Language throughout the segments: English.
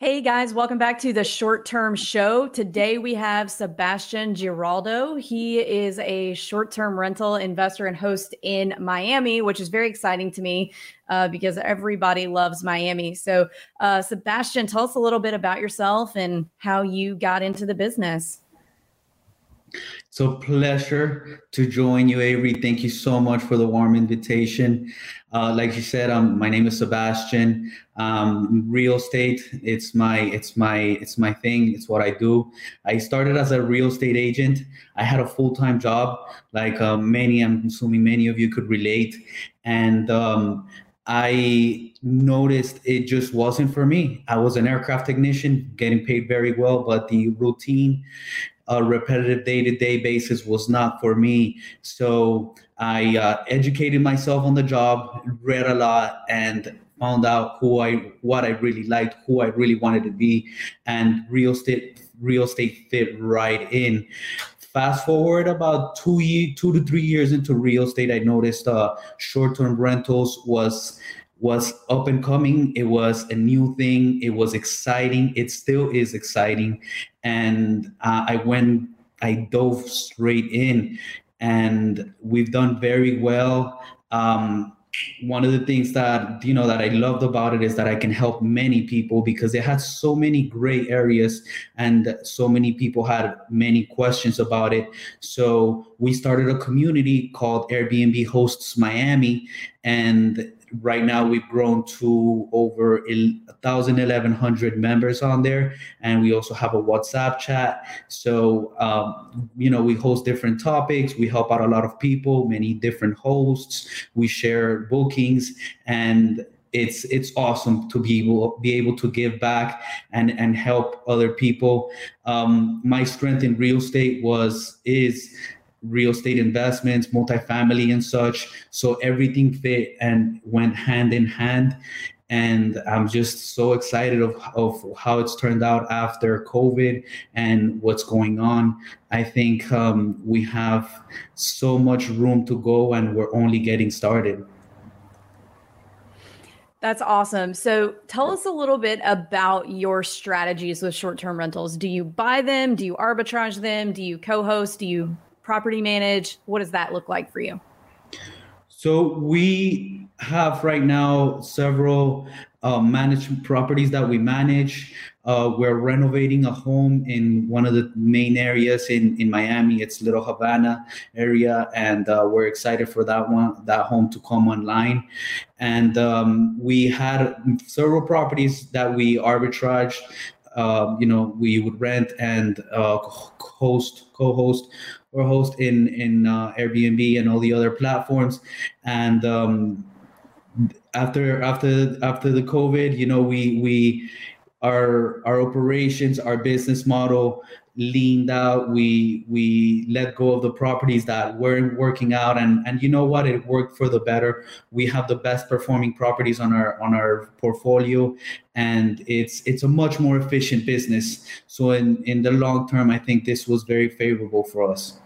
Hey guys, welcome back to the Short-Term Show. Today we have Sebastian Geraldo. He is a short-term rental investor and host in Miami, which is very exciting to me because everybody loves Miami. So Sebastian, tell us a little bit about yourself and how you got into the business. It's a pleasure to join you, Avery. Thank you so much for the warm invitation. Like you said, my name is Sebastian. Real estate, it's my thing. It's what I do. I started as a real estate agent. I had a full-time job, like I'm assuming many of you could relate. And I noticed it just wasn't for me. I was an aircraft technician, getting paid very well, but the routine, a repetitive day-to-day basis was not for me. So I educated myself on the job, read a lot, and found out what I really liked, who I really wanted to be, and real estate fit right in. Fast forward about 2 to 3 years into real estate, I noticed short-term rentals was up and coming. It was a new thing. It was exciting. It still is exciting. And I dove straight in, and we've done very well. One of the things that, that I loved about it is that I can help many people because it had so many gray areas and so many people had many questions about it. So we started a community called Airbnb Hosts Miami, and right now we've grown to over 1,100 members on there, and we also have a WhatsApp chat. So we host different topics, we help out a lot of people, many different hosts, we share bookings, and it's awesome to be able to give back and help other people. My strength in real estate is real estate investments, multifamily and such. So everything fit and went hand in hand. And I'm just so excited of how it's turned out after COVID and what's going on. I think we have so much room to go, and we're only getting started. That's awesome. So tell us a little bit about your strategies with short-term rentals. Do you buy them? Do you arbitrage them? Do you co-host? Do you property manage? What does that look like for you? So we have right now several managed properties that we manage. We're renovating a home in one of the main areas in Miami. It's Little Havana area, and we're excited for that home to come online. And we had several properties that we arbitraged. We would rent and co-host in Airbnb and all the other platforms. And after the COVID, our operations, our business model leaned out. We let go of the properties that weren't working out, and you know what? It worked for the better. We have the best performing properties on our portfolio, and it's a much more efficient business. So in the long term, I think this was very favorable for us.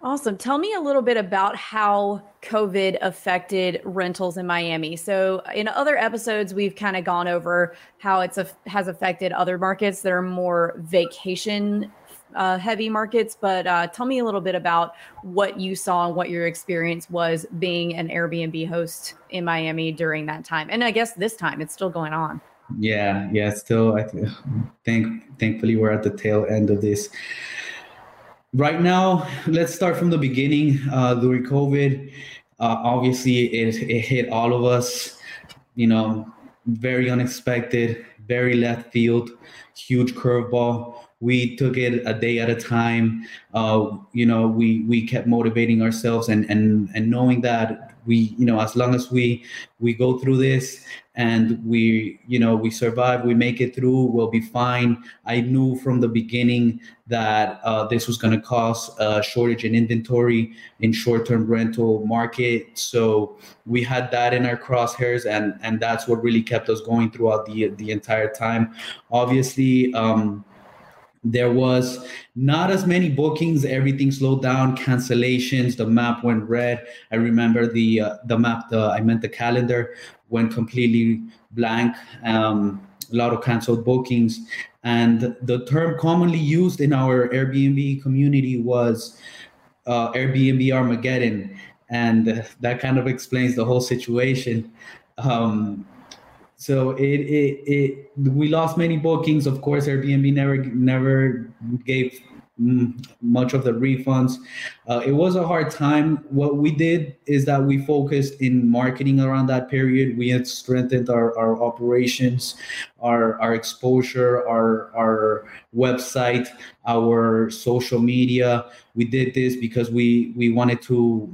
Awesome. Tell me a little bit about how COVID affected rentals in Miami. So in other episodes, we've kind of gone over how it has affected other markets that are more vacation heavy markets. But tell me a little bit about what you saw and what your experience was being an Airbnb host in Miami during that time. And I guess this time it's still going on. Yeah. Still, I think thankfully we're at the tail end of this. Right now, let's start from the beginning. During COVID, obviously it hit all of us, very unexpected, very left field, huge curveball. We took it a day at a time. We kept motivating ourselves and knowing that we, as long as we go through this and we survive, we make it through, we'll be fine. I knew from the beginning that this was going to cause a shortage in inventory in short-term rental market. So we had that in our crosshairs, and that's what really kept us going throughout the entire time. Obviously, there was not as many bookings. Everything slowed down, cancellations, the map went red. I remember the calendar went completely blank. A lot of canceled bookings. And the term commonly used in our Airbnb community was Airbnb Armageddon. And that kind of explains the whole situation. So we lost many bookings. Of course, Airbnb never gave much of the refunds. It was a hard time. What we did is that we focused in marketing around that period. We had strengthened our operations, our exposure, our website, our social media. We did this because we wanted to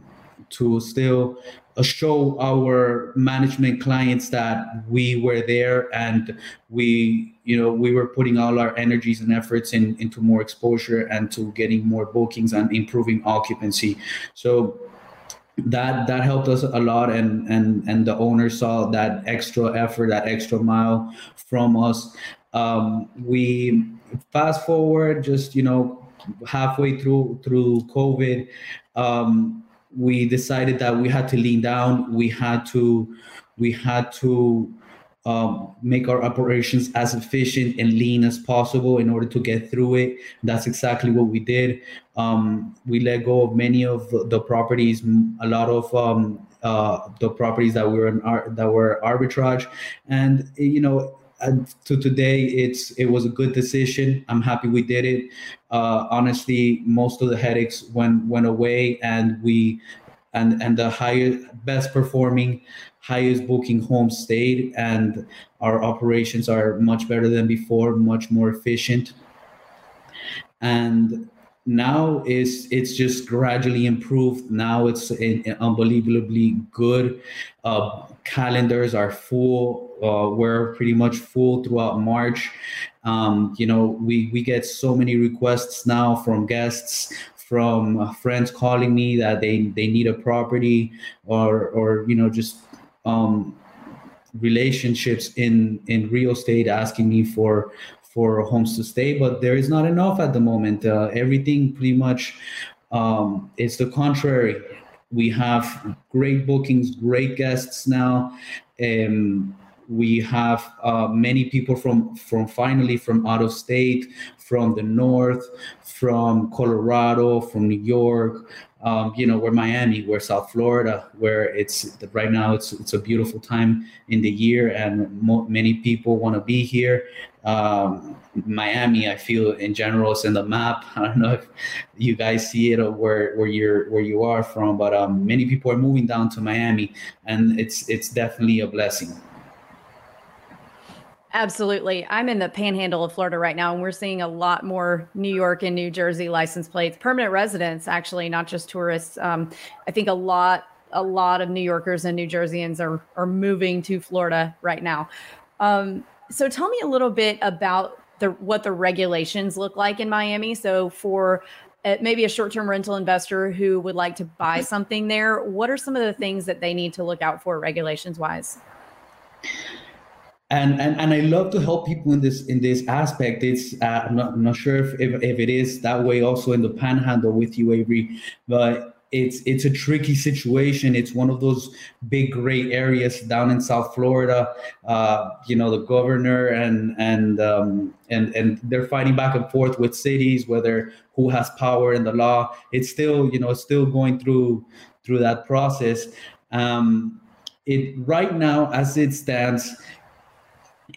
still show our management clients that we were there, and we were putting all our energies and efforts into more exposure and to getting more bookings and improving occupancy. So that helped us a lot, and the owner saw that extra effort, that extra mile from us. We fast forward just halfway through COVID. We decided that we had to lean down. We had to make our operations as efficient and lean as possible in order to get through it. That's exactly what we did. We let go of many of the properties, a lot of the properties that were arbitrage, and to today, it was a good decision. I'm happy we did it. Honestly, most of the headaches went away, and the best performing, highest booking homes stayed, and our operations are much better than before, much more efficient. And now it's just gradually improved. Now it's unbelievably good. Calendars are full. We're pretty much full throughout March. We get so many requests now from guests, from friends calling me that they need a property, or relationships in real estate asking me for homes to stay, but there is not enough at the moment. Everything pretty much is the contrary. We have great bookings, great guests now. We have many people from out of state, from the north, from Colorado, from New York. We're Miami, we're South Florida, where right now it's a beautiful time in the year, and many people want to be here. Miami, I feel in general, is in the map. I don't know if you guys see it or where you are from, but many people are moving down to Miami, and it's definitely a blessing. Absolutely. I'm in the panhandle of Florida right now, and we're seeing a lot more New York and New Jersey license plates, permanent residents, actually, not just tourists. I think a lot of New Yorkers and New Jerseyans are moving to Florida right now. So tell me a little bit about what the regulations look like in Miami. So for maybe a short-term rental investor who would like to buy something there, what are some of the things that they need to look out for regulations-wise? And I love to help people in this aspect. It's I'm not sure if it is that way also in the Panhandle with you, Avery, but it's a tricky situation. It's one of those big gray areas down in South Florida. The governor and they're fighting back and forth with cities whether who has power in the law. It's still still going through that process. It right now as it stands.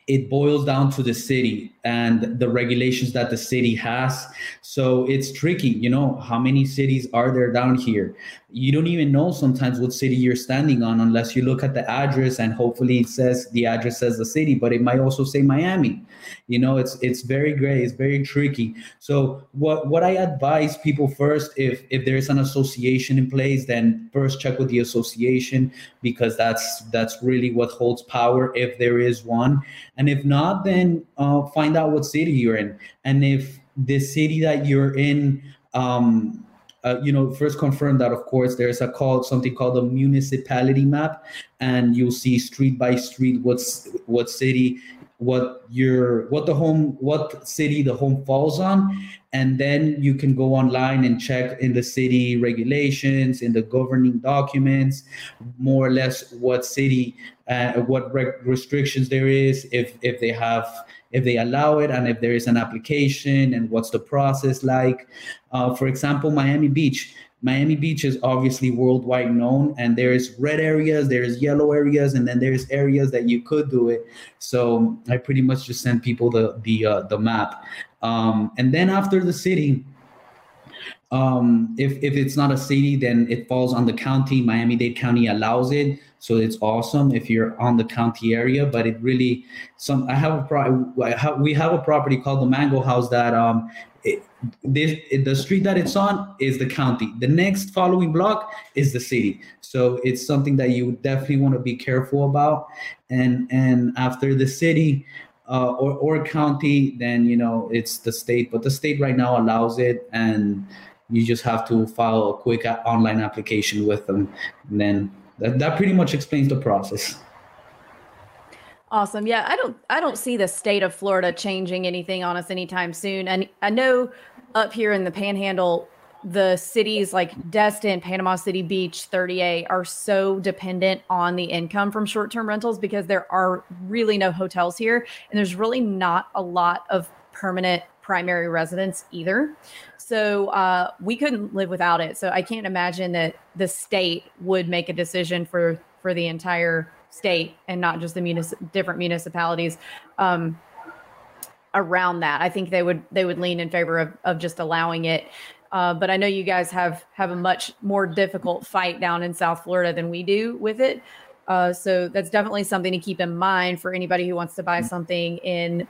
It boils down to the city and the regulations that the city has. So it's tricky, how many cities are there down here? You don't even know sometimes what city you're standing on unless you look at the address, and hopefully the address says the city, but it might also say Miami. It's very gray, it's very tricky. So what I advise people first, if there is an association in place, then first check with the association, because that's really what holds power if there is one. And if not, then find out what city you're in. And if the city that you're in, first confirm that, of course, there's something called a municipality map, and you'll see street by street what city the home falls on. And then you can go online and check in the city regulations, in the governing documents, more or less what city, what restrictions there is, if they allow it, and if there is an application, and what's the process like. For example, Miami Beach. Miami Beach is obviously worldwide known, and there is red areas, there is yellow areas, and then there's areas that you could do it. So I pretty much just send people the map. And then after the city, if it's not a city, then it falls on the county. Miami-Dade County allows it. So it's awesome if you're on the county area, but we have a property called the Mango House that, the street that it's on is the county. The next following block is the city. So it's something that you definitely want to be careful about. And after the city, or county, then, it's the state, but the state right now allows it, and you just have to file a quick online application with them. And then that pretty much explains the process. Awesome. Yeah, I don't see the state of Florida changing anything on us anytime soon. And I know up here in the Panhandle, the cities like Destin, Panama City Beach, 30A are so dependent on the income from short-term rentals because there are really no hotels here, and there's really not a lot of permanent primary residents either. So we couldn't live without it. So I can't imagine that the state would make a decision for the entire state and not just the different municipalities around that. I think they would lean in favor of just allowing it. But I know you guys have a much more difficult fight down in South Florida than we do with it. So that's definitely something to keep in mind for anybody who wants to buy something in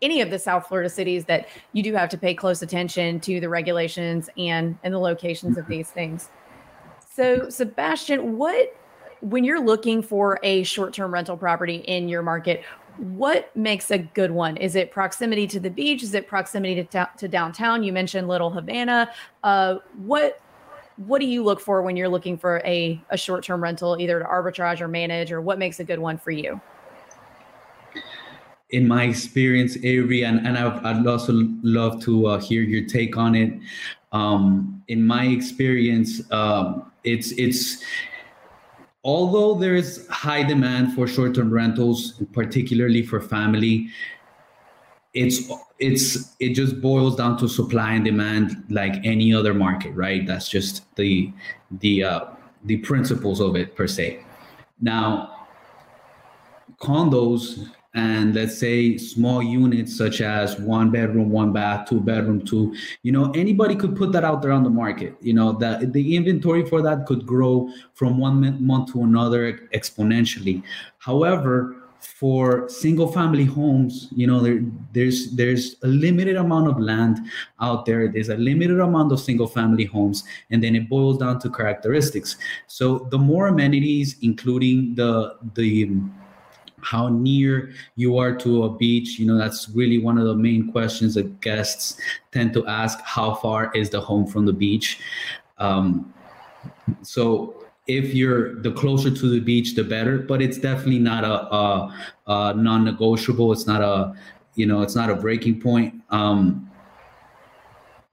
any of the South Florida cities, that you do have to pay close attention to the regulations and the locations of these things. So Sebastian, when you're looking for a short-term rental property in your market, what makes a good one? Is it proximity to the beach? Is it proximity to downtown? You mentioned Little Havana. What do you look for when you're looking for a short-term rental, either to arbitrage or manage, or what makes a good one for you? In my experience, Avery, and I'd also love to hear your take on it. In my experience, although there is high demand for short-term rentals, particularly for family, it just boils down to supply and demand, like any other market, right? That's just the principles of it per se. Now, condos and let's say small units such as 1 bedroom, 1 bath, 2 bedroom, 2, anybody could put that out there on the market. That the inventory for that could grow from one month to another exponentially. However, for single family homes, there's a limited amount of land out there. There's a limited amount of single family homes, and then it boils down to characteristics. So the more amenities, including the how near you are to a beach, that's really one of the main questions that guests tend to ask: how far is the home from the beach? So if you're the closer to the beach, the better, but it's definitely not a non-negotiable. It's not a breaking point. And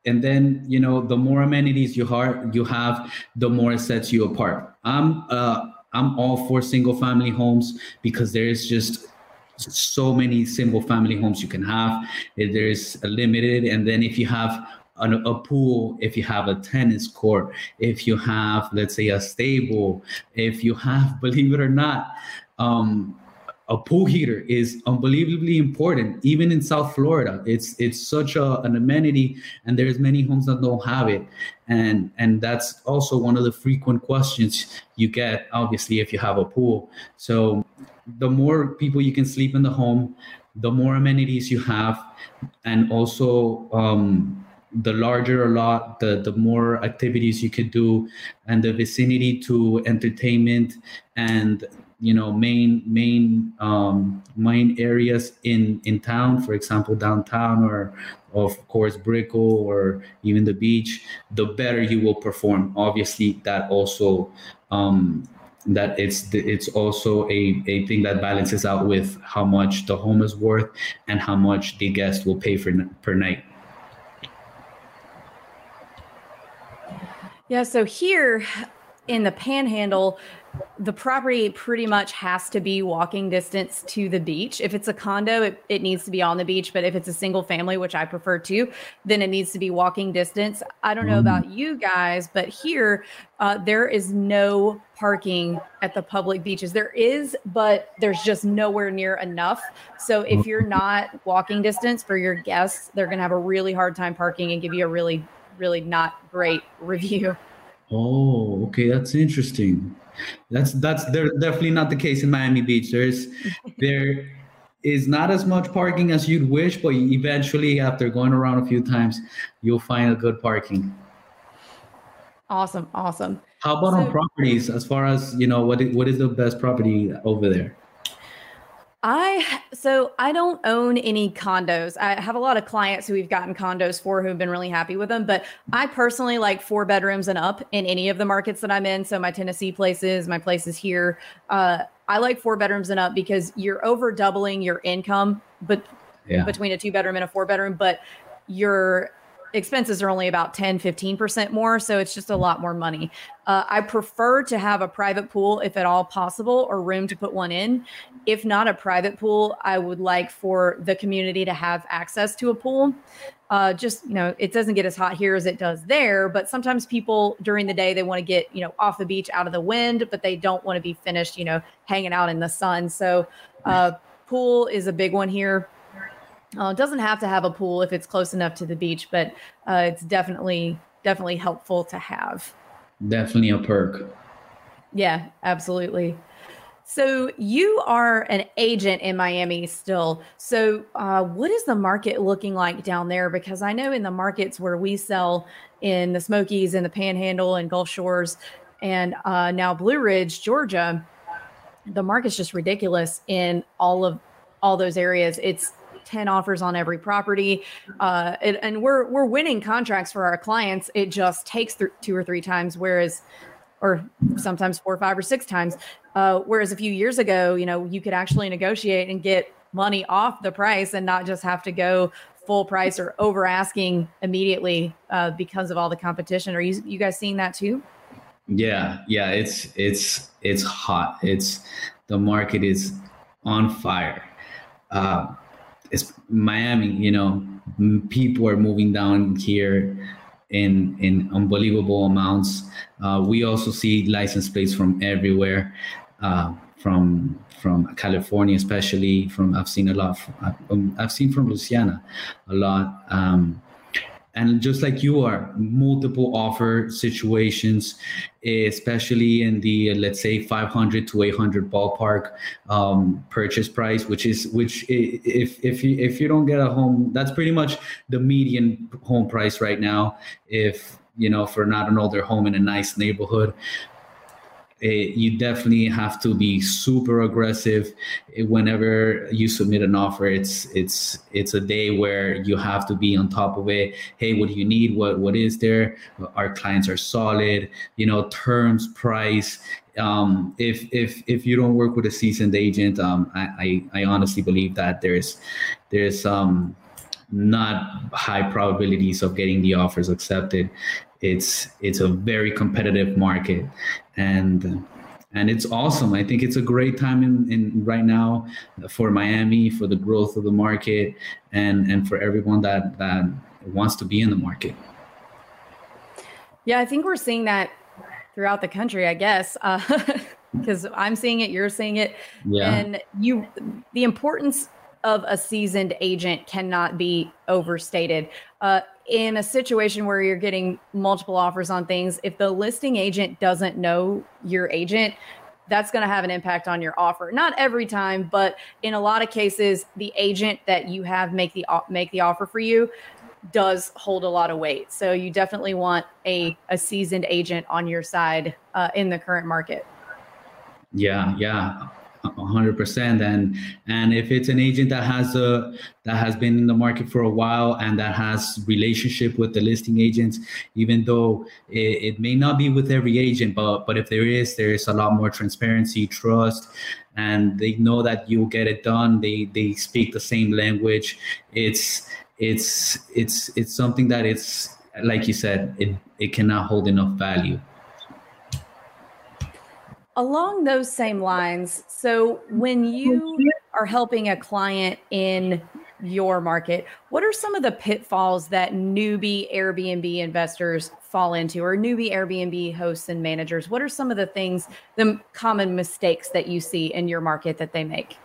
then, the more amenities you have, the more it sets you apart. I'm all for single family homes because there is just so many single family homes you can have. There's a limited. And then if you have a pool, if you have a tennis court, if you have, let's say, a stable, if you have, believe it or not, a pool heater is unbelievably important, even in South Florida. It's such an amenity, and there's many homes that don't have it. And that's also one of the frequent questions you get, obviously, if you have a pool. So the more people you can sleep in the home, the more amenities you have, and also the larger a lot, the more activities you could do, and the vicinity to entertainment and you know, main areas in town, for example, downtown, or of course, Brickell, or even the beach, the better you will perform. Obviously, that also, that it's also a thing that balances out with how much the home is worth and how much the guest will pay for per night. Yeah, so here in the Panhandle, the property pretty much has to be walking distance to the beach. If it's a condo, it needs to be on the beach. But if it's a single family, which I prefer to, then it needs to be walking distance. I don't know about you guys, but here there is no parking at the public beaches. There is, but there's just nowhere near enough. So if you're not walking distance for your guests, they're going to have a really hard time parking and give you a really not great review. Oh, okay. That's interesting. That's definitely not the case in Miami Beach. There is not as much parking as you'd wish, but eventually after going around a few times, you'll find a good parking. Awesome. Awesome. How about on properties, as far as, you know, what is the best property over there? I don't own any condos. I have a lot of clients who we've gotten condos for who've been really happy with them, but I personally like 4 bedrooms and up in any of the markets that I'm in. So my Tennessee places, my places here, I like 4 bedrooms and up because you're over doubling your income, but between a 2 bedroom and a 4 bedroom, but your expenses are only about 10, 15% more. So it's just a lot more money. I prefer to have a private pool if at all possible, or room to put one in. If not a private pool, I would like for the community to have access to a pool. Just, you know, it doesn't get as hot here as it does there, but sometimes people during the day, they want to get, you know, off the beach, out of the wind, but they don't want to be finished, you know, hanging out in the sun. So pool is a big one here. Doesn't have to have a pool if it's close enough to the beach, but it's definitely helpful to have. Definitely a perk. Yeah, absolutely. So you are an agent in Miami still. So what is the market looking like down there? Because I know in the markets where we sell in the Smokies and the Panhandle and Gulf Shores and now Blue Ridge, Georgia, the market's just ridiculous in all those areas. It's 10 offers on every property. And we're winning contracts for our clients. It just takes two or three times, or sometimes 4, 5, or 6 times. Whereas a few years ago, you know, you could actually negotiate and get money off the price and not just have to go full price or over asking immediately because of all the competition. Are you guys seeing that too? Yeah. It's hot. The market is on fire. It's Miami, you know, people are moving down here in unbelievable amounts. We also see license plates from everywhere, from California, especially I've seen from Louisiana a lot. And just like you are, multiple offer situations, especially in the, let's say, 500 to 800 ballpark purchase price, which if you don't get a home, that's pretty much the median home price right now. If, you know, for not an older home in a nice neighborhood, you definitely have to be super aggressive. Whenever you submit an offer, it's a day where you have to be on top of it. Hey, what do you need? What is there? Our clients are solid, you know, terms, price. If you don't work with a seasoned agent, I honestly believe that there's not high probabilities of getting the offers accepted. It's a very competitive market, and it's awesome. I think it's a great time in right now for Miami, for the growth of the market, and for everyone that wants to be in the market. Yeah, I think we're seeing that throughout the country, I guess, because I'm seeing it, you're seeing it, and the importance of a seasoned agent cannot be overstated. In a situation where you're getting multiple offers on things, if the listing agent doesn't know your agent, that's going to have an impact on your offer. Not every time, but in a lot of cases, the agent that you have make the offer for you does hold a lot of weight. So you definitely want a seasoned agent on your side in the current market. Yeah, 100%. And if it's an agent that has been in the market for a while and that has relationship with the listing agents, even though it may not be with every agent, but if there is a lot more transparency, trust, and they know that you'll get it done. They speak the same language. It's something that it's, like you said, it cannot hold enough value. Along those same lines, so when you are helping a client in your market, what are some of the pitfalls that newbie Airbnb investors fall into, or newbie Airbnb hosts and managers? What are some of the things, the common mistakes that you see in your market that they make?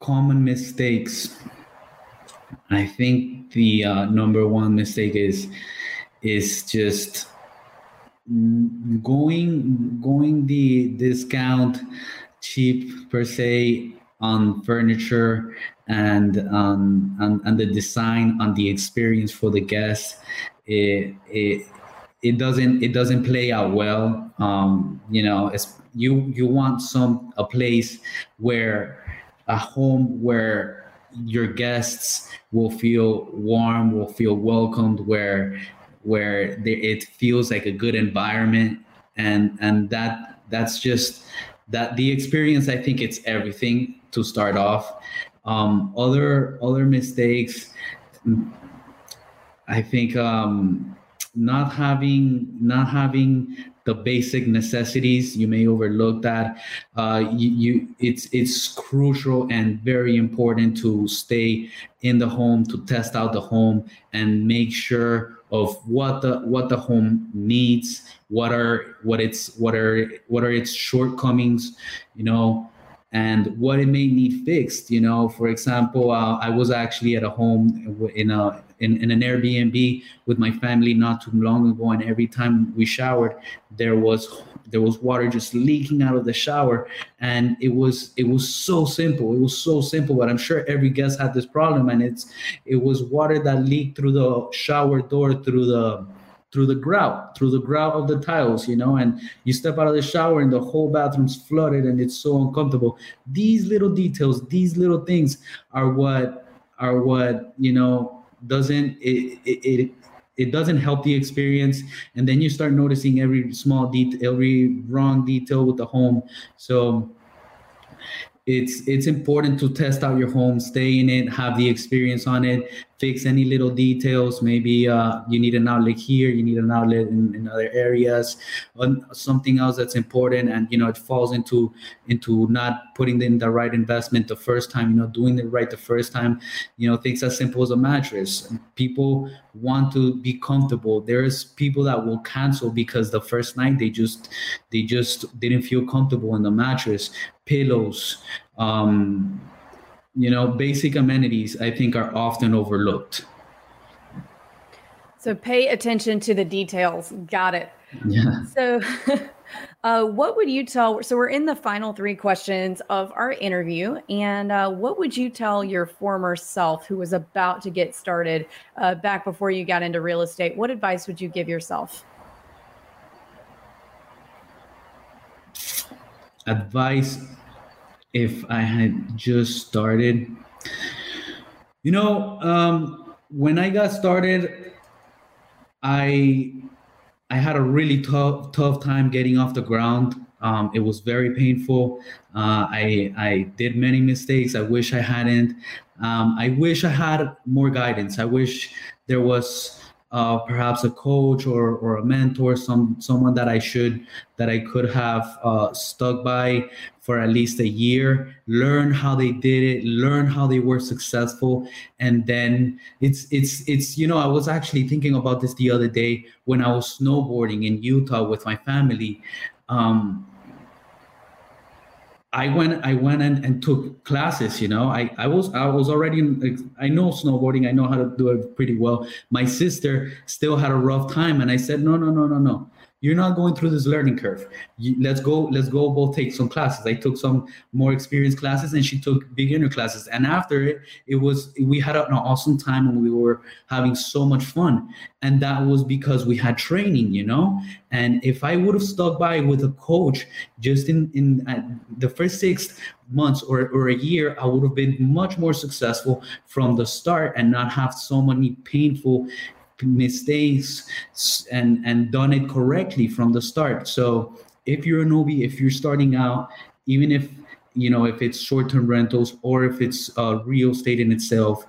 Common mistakes. I think the number one mistake is just going the discount cheap per se on furniture and the design, on the experience for the guests. It doesn't play out well. You want a place where, a home where your guests will feel warm, will feel welcomed, where it feels like a good environment, and that's just that. The experience, I think, it's everything to start off. Other mistakes, I think, not having the basic necessities. You may overlook that. It's crucial and very important to stay in the home, to test out the home and make sure of what the home needs, what are its shortcomings, and what it may need fixed. For example, I was actually at a home in an Airbnb with my family not too long ago, and every time we showered, there was water just leaking out of the shower, and it was so simple. It was so simple, but I'm sure every guest had this problem, and it was water that leaked through the shower door, through the grout of the tiles, and you step out of the shower and the whole bathroom's flooded, and it's so uncomfortable. These little details, these little things are what doesn't help the experience. And then you start noticing every small detail, every wrong detail with the home. So it's important to test out your home, stay in it, have the experience on it, fix any little details. Maybe you need an outlet here, you need an outlet in other areas. Something else that's important, and it falls into not putting in the right investment the first time, doing it right the first time. Things as simple as a mattress. People want to be comfortable. There's people that will cancel because the first night they just didn't feel comfortable in the mattress. Pillows, basic amenities, I think, are often overlooked. So pay attention to the details. Got it. Yeah. So what would you tell? So we're in the final three questions of our interview. And what would you tell your former self who was about to get started back before you got into real estate? What advice would you give yourself? Advice, if I had just started, when I got started, I had a really tough time getting off the ground. It was very painful. I did many mistakes. I wish I hadn't. I wish I had more guidance. I wish there was perhaps a coach or a mentor, someone that I could have stuck by for at least a year, learn how they did it, learn how they were successful. And then I was actually thinking about this the other day when I was snowboarding in Utah with my family. I went and took classes. I was already, I know snowboarding. I know how to do it pretty well. My sister still had a rough time. And I said, no, You're not going through this learning curve. Let's go both take some classes. I took some more experienced classes and she took beginner classes. And after it, we had an awesome time and we were having so much fun. And that was because we had training, you know? And if I would have stuck by with a coach just in the first 6 months or a year, I would have been much more successful from the start and not have so many painful mistakes and done it correctly from the start. So if you're a newbie, if you're starting out, even if, you know, if it's short-term rentals or if it's real estate in itself,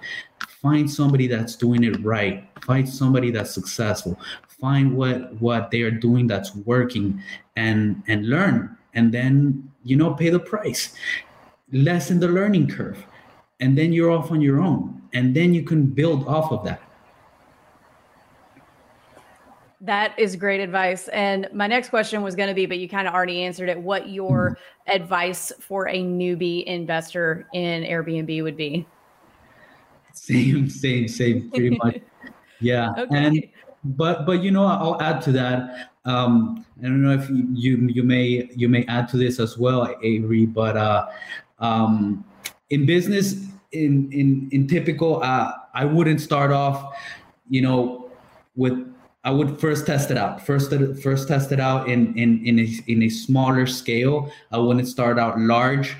find somebody that's doing it right. Find somebody that's successful. Find what they are doing that's working and learn. And then, you know, pay the price. Lessen the learning curve. And then you're off on your own. And then you can build off of that. That is great advice. And my next question was going to be, but you kind of already answered it, what your advice for a newbie investor in Airbnb would be. Same, pretty much. Yeah. Okay. But you know, I'll add to that. I don't know if you may add to this as well, Avery, but in business, in typical, I wouldn't start off, you know, with. I would first test it out. First test it out in a smaller scale. I wouldn't start out large.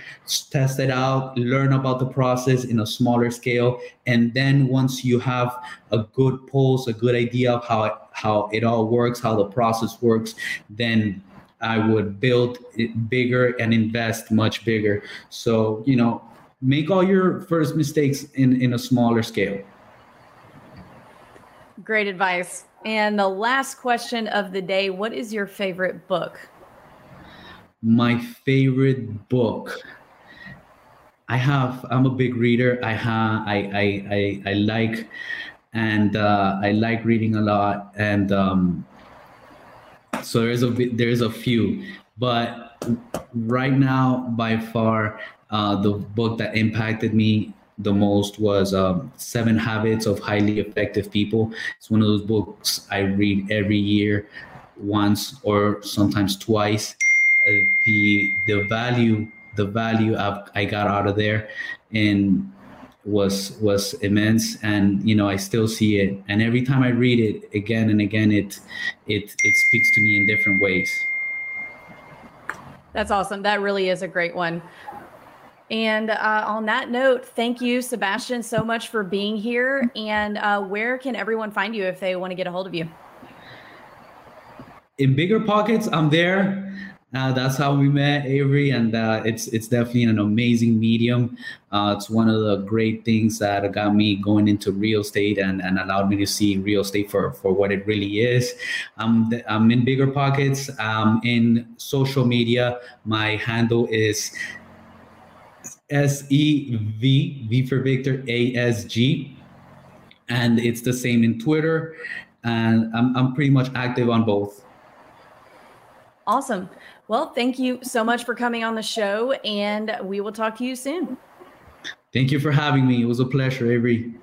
Test it out, learn about the process in a smaller scale. And then once you have a good pulse, a good idea of how it all works, how the process works, then I would build it bigger and invest much bigger. So, you know, make all your first mistakes in a smaller scale. Great advice. And the last question of the day, what is your favorite book? My favorite book. I'm a big reader. I like reading a lot. And so there's a few, but right now by far, the book that impacted me the most was Seven Habits of Highly Effective People. It's one of those books I read every year, once or sometimes twice. The value I got out of there and was immense. And, you know, I still see it. And every time I read it again and again, it speaks to me in different ways. That's awesome. That really is a great one. And on that note, thank you, Sebastian, so much for being here. And where can everyone find you if they want to get a hold of you? In Bigger Pockets, I'm there. That's how we met, Avery. And it's definitely an amazing medium. It's one of the great things that got me going into real estate and allowed me to see real estate for what it really is. I'm in Bigger Pockets. In social media, my handle is SEV, V for Victor, ASG. And it's the same in Twitter. And I'm pretty much active on both. Awesome. Well, thank you so much for coming on the show. And we will talk to you soon. Thank you for having me. It was a pleasure, Avery.